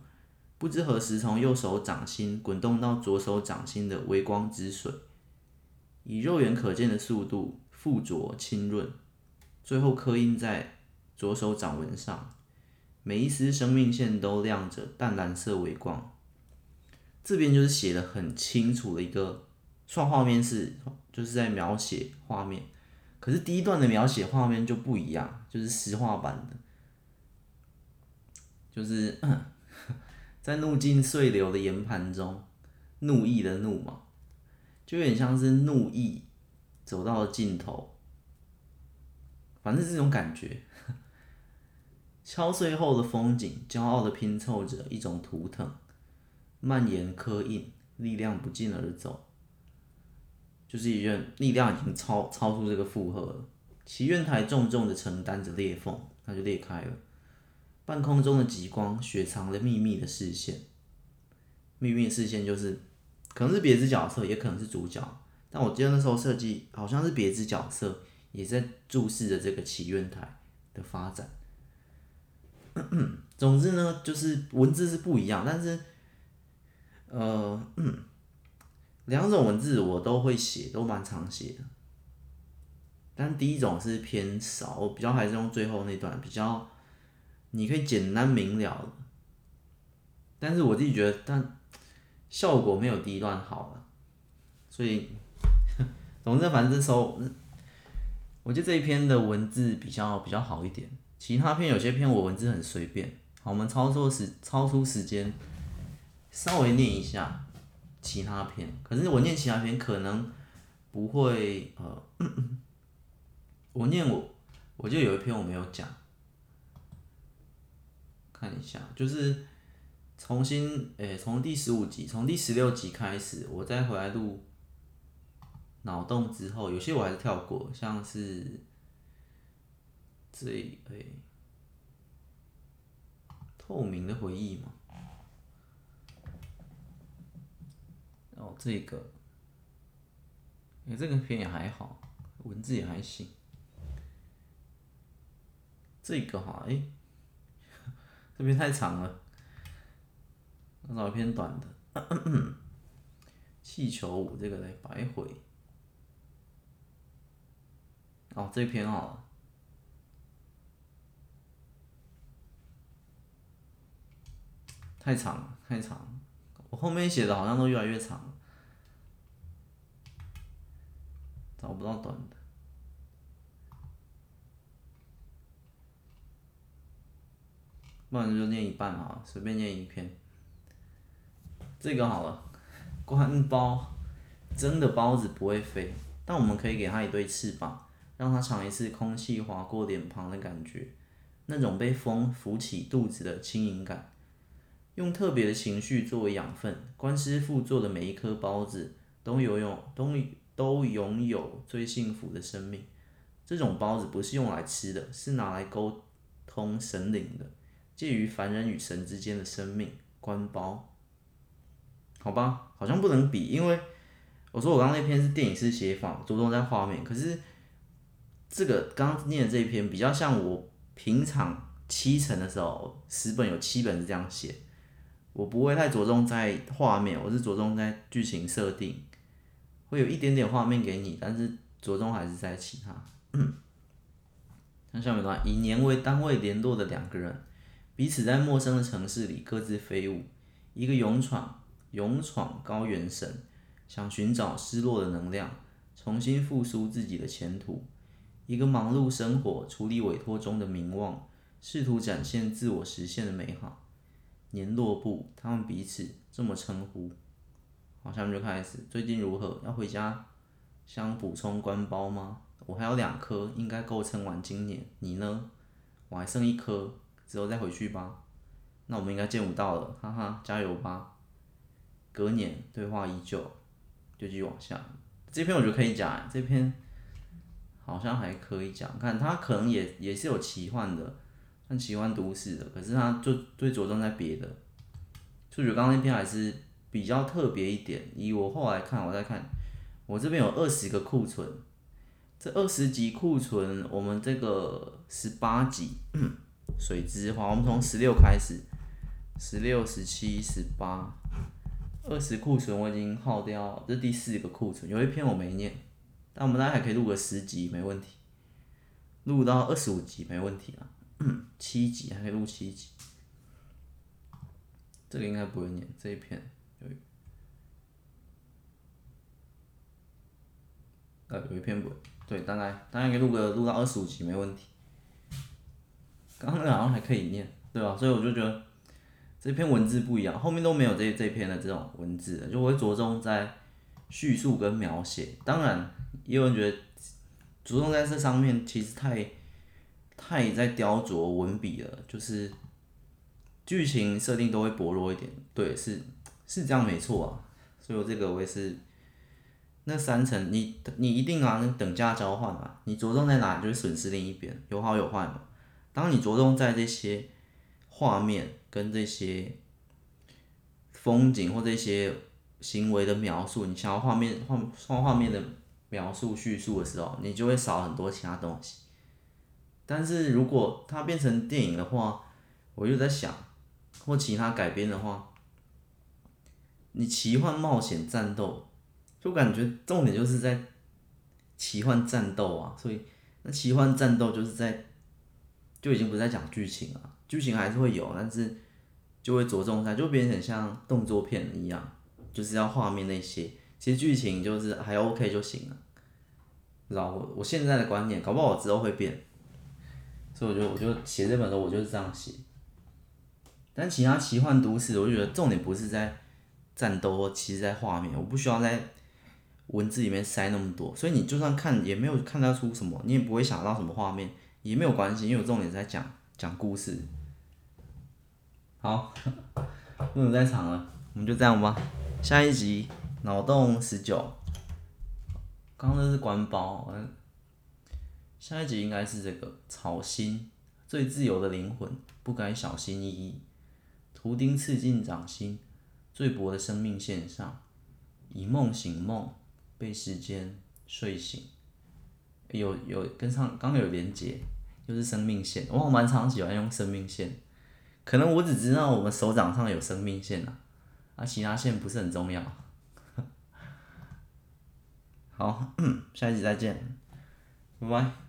不知何时从右手掌心滚动到左手掌心的微光之水，以肉眼可见的速度附着浸润。最后刻印在左手掌纹上，每一丝生命线都亮着淡蓝色微光。这边就是写的很清楚的一个，算画面是就是在描写画面，可是第一段的描写画面就不一样，就是实画版的，就是在怒尽碎流的岩盘中，怒意的怒嘛，就有点像是怒意走到了尽头。反正是这种感觉，敲碎后的风景，骄傲的拼凑着一种图腾，蔓延刻印，力量不胫而走，就是一件力量已经超超出这个负荷了。祈愿台重重的承担着裂缝，它就裂开了。半空中的极光雪藏了秘密的视线，秘密的视线就是可能是别只角色，也可能是主角。但我记得那时候设计好像是别只角色。也在注视着这个祈愿台的发展。总之呢，就是文字是不一样，但是，呃，两种文字我都会写，都蛮常写的。但第一种是偏少，我比较还是用最后那段比较，你可以简单明了的。但是我自己觉得，但效果没有第一段好了，所以，总之反正这时候。我觉得这一篇的文字比较比较好一点，其他篇有些篇我文字很随便。好，我们操作时超出时间，稍微念一下其他篇。可是我念其他篇可能不会呃，我念我我就有一篇我没有讲，看一下，就是重新诶，从、欸、第十五集，从第十六集开始，我再回来录脑洞之后，有些我还是跳过，像是这诶。欸透明的回忆嘛，哦，这个，哎、欸，这个片也还好，文字也还行。这个哈，哎、欸，这边太长了，我找一篇短的。气球舞这个来摆回，哦，这篇好了。太长了，太长了，我后面写的好像都越来越长了，找不到短的。不然就念一半好了，随便念一篇。这个好了，关包，真的包子不会飞，但我们可以给它一对翅膀，让它尝一次空气划过脸庞的感觉，那种被风浮起肚子的轻盈感。用特别的情绪作为养分，关师傅做的每一颗包子都拥有都都拥有最幸福的生命。这种包子不是用来吃的，是拿来沟通神灵的，介于凡人与神之间的生命关包。好吧，好像不能比，因为我说我刚刚那篇是电影式写法，着重在画面，可是这个刚刚念的这一篇比较像我平常七成的时候，十本有七本是这样写。我不会太着重在画面，我是着重在剧情设定，会有一点点画面给你，但是着重还是在其他。嗯，像下面的话，以年为单位联络的两个人，彼此在陌生的城市里各自飞舞，一个勇闯勇闯高原省，想寻找失落的能量，重新复苏自己的前途；一个忙碌生活，处理委托中的名望，试图展现自我实现的美好。年落步，他们彼此这么称呼。好，下面就开始。最近如何？要回家想补充关包吗？我还有两颗，应该够撑完今年。你呢？我还剩一颗，之后再回去吧。那我们应该见不到了，哈哈，加油吧。隔年，对话依旧，就继续往下。这篇我觉得可以讲，这篇好像还可以讲。看，它可能也也是有奇幻的。很喜欢都市的，可是他就最着重在别的，所以我觉得刚刚那篇还是比较特别一点。以我后来看，我再看，我这边有二十个库存，这二十集库存，我们这个十八集水之花，我们从十六开始，十六、十七、十八，二十库存我已经耗掉，这第四个库存有一篇我没念，但我们大概还可以录个十集没问题，录到二十五集没问题啦。嗯，七集还可以录七集，这个应该不会念这一篇。有，呃，有一篇不会，对，大概大概可以录个录到二十五集没问题。刚刚那个好像还可以念，对吧？所以我就觉得这篇文字不一样，后面都没有这这篇的这种文字了，就会着重在叙述跟描写。当然，也有人觉得着重在这上面其实太。太在雕琢文笔了，就是剧情设定都会薄弱一点，对，是是这样没错啊。所以我这个我也是那三层，你你一定啊，那等价交换啊，你着重在哪就是损失另一边，有好有坏嘛。当你着重在这些画面跟这些风景或这些行为的描述，你想要画面画画画面的描述叙述的时候，你就会少很多其他东西。但是如果它变成电影的话，我就在想，或其他改编的话，你奇幻冒险战斗，就感觉重点就是在奇幻战斗啊，所以那奇幻战斗就是在就已经不再讲剧情了，剧情还是会有，但是就会着重在就变成像动作片一样，就是要画面那些，其实剧情就是还 OK 就行了。不知道我我现在的观念，搞不好我之后会变。所以我就我就写这本书，我就是这样写。但其他奇幻都市，我就觉得重点不是在战斗或其实在画面，我不需要在文字里面塞那么多，所以你就算看也没有看得出什么，你也不会想到什么画面，也没有关系，因为我重点是在讲讲故事。好，不能再长了，我们就这样吧。下一集脑洞十九，刚刚那是官包，下一集应该是这个草心最自由的灵魂，不该小心翼翼，图钉刺进掌心。最薄的生命线上，以梦醒梦，被时间睡醒。有有跟上，刚刚有连结，又是生命线。我蛮常喜欢用生命线，可能我只知道我们手掌上有生命线啊，啊，其他线不是很重要。好，下一集再见，拜拜。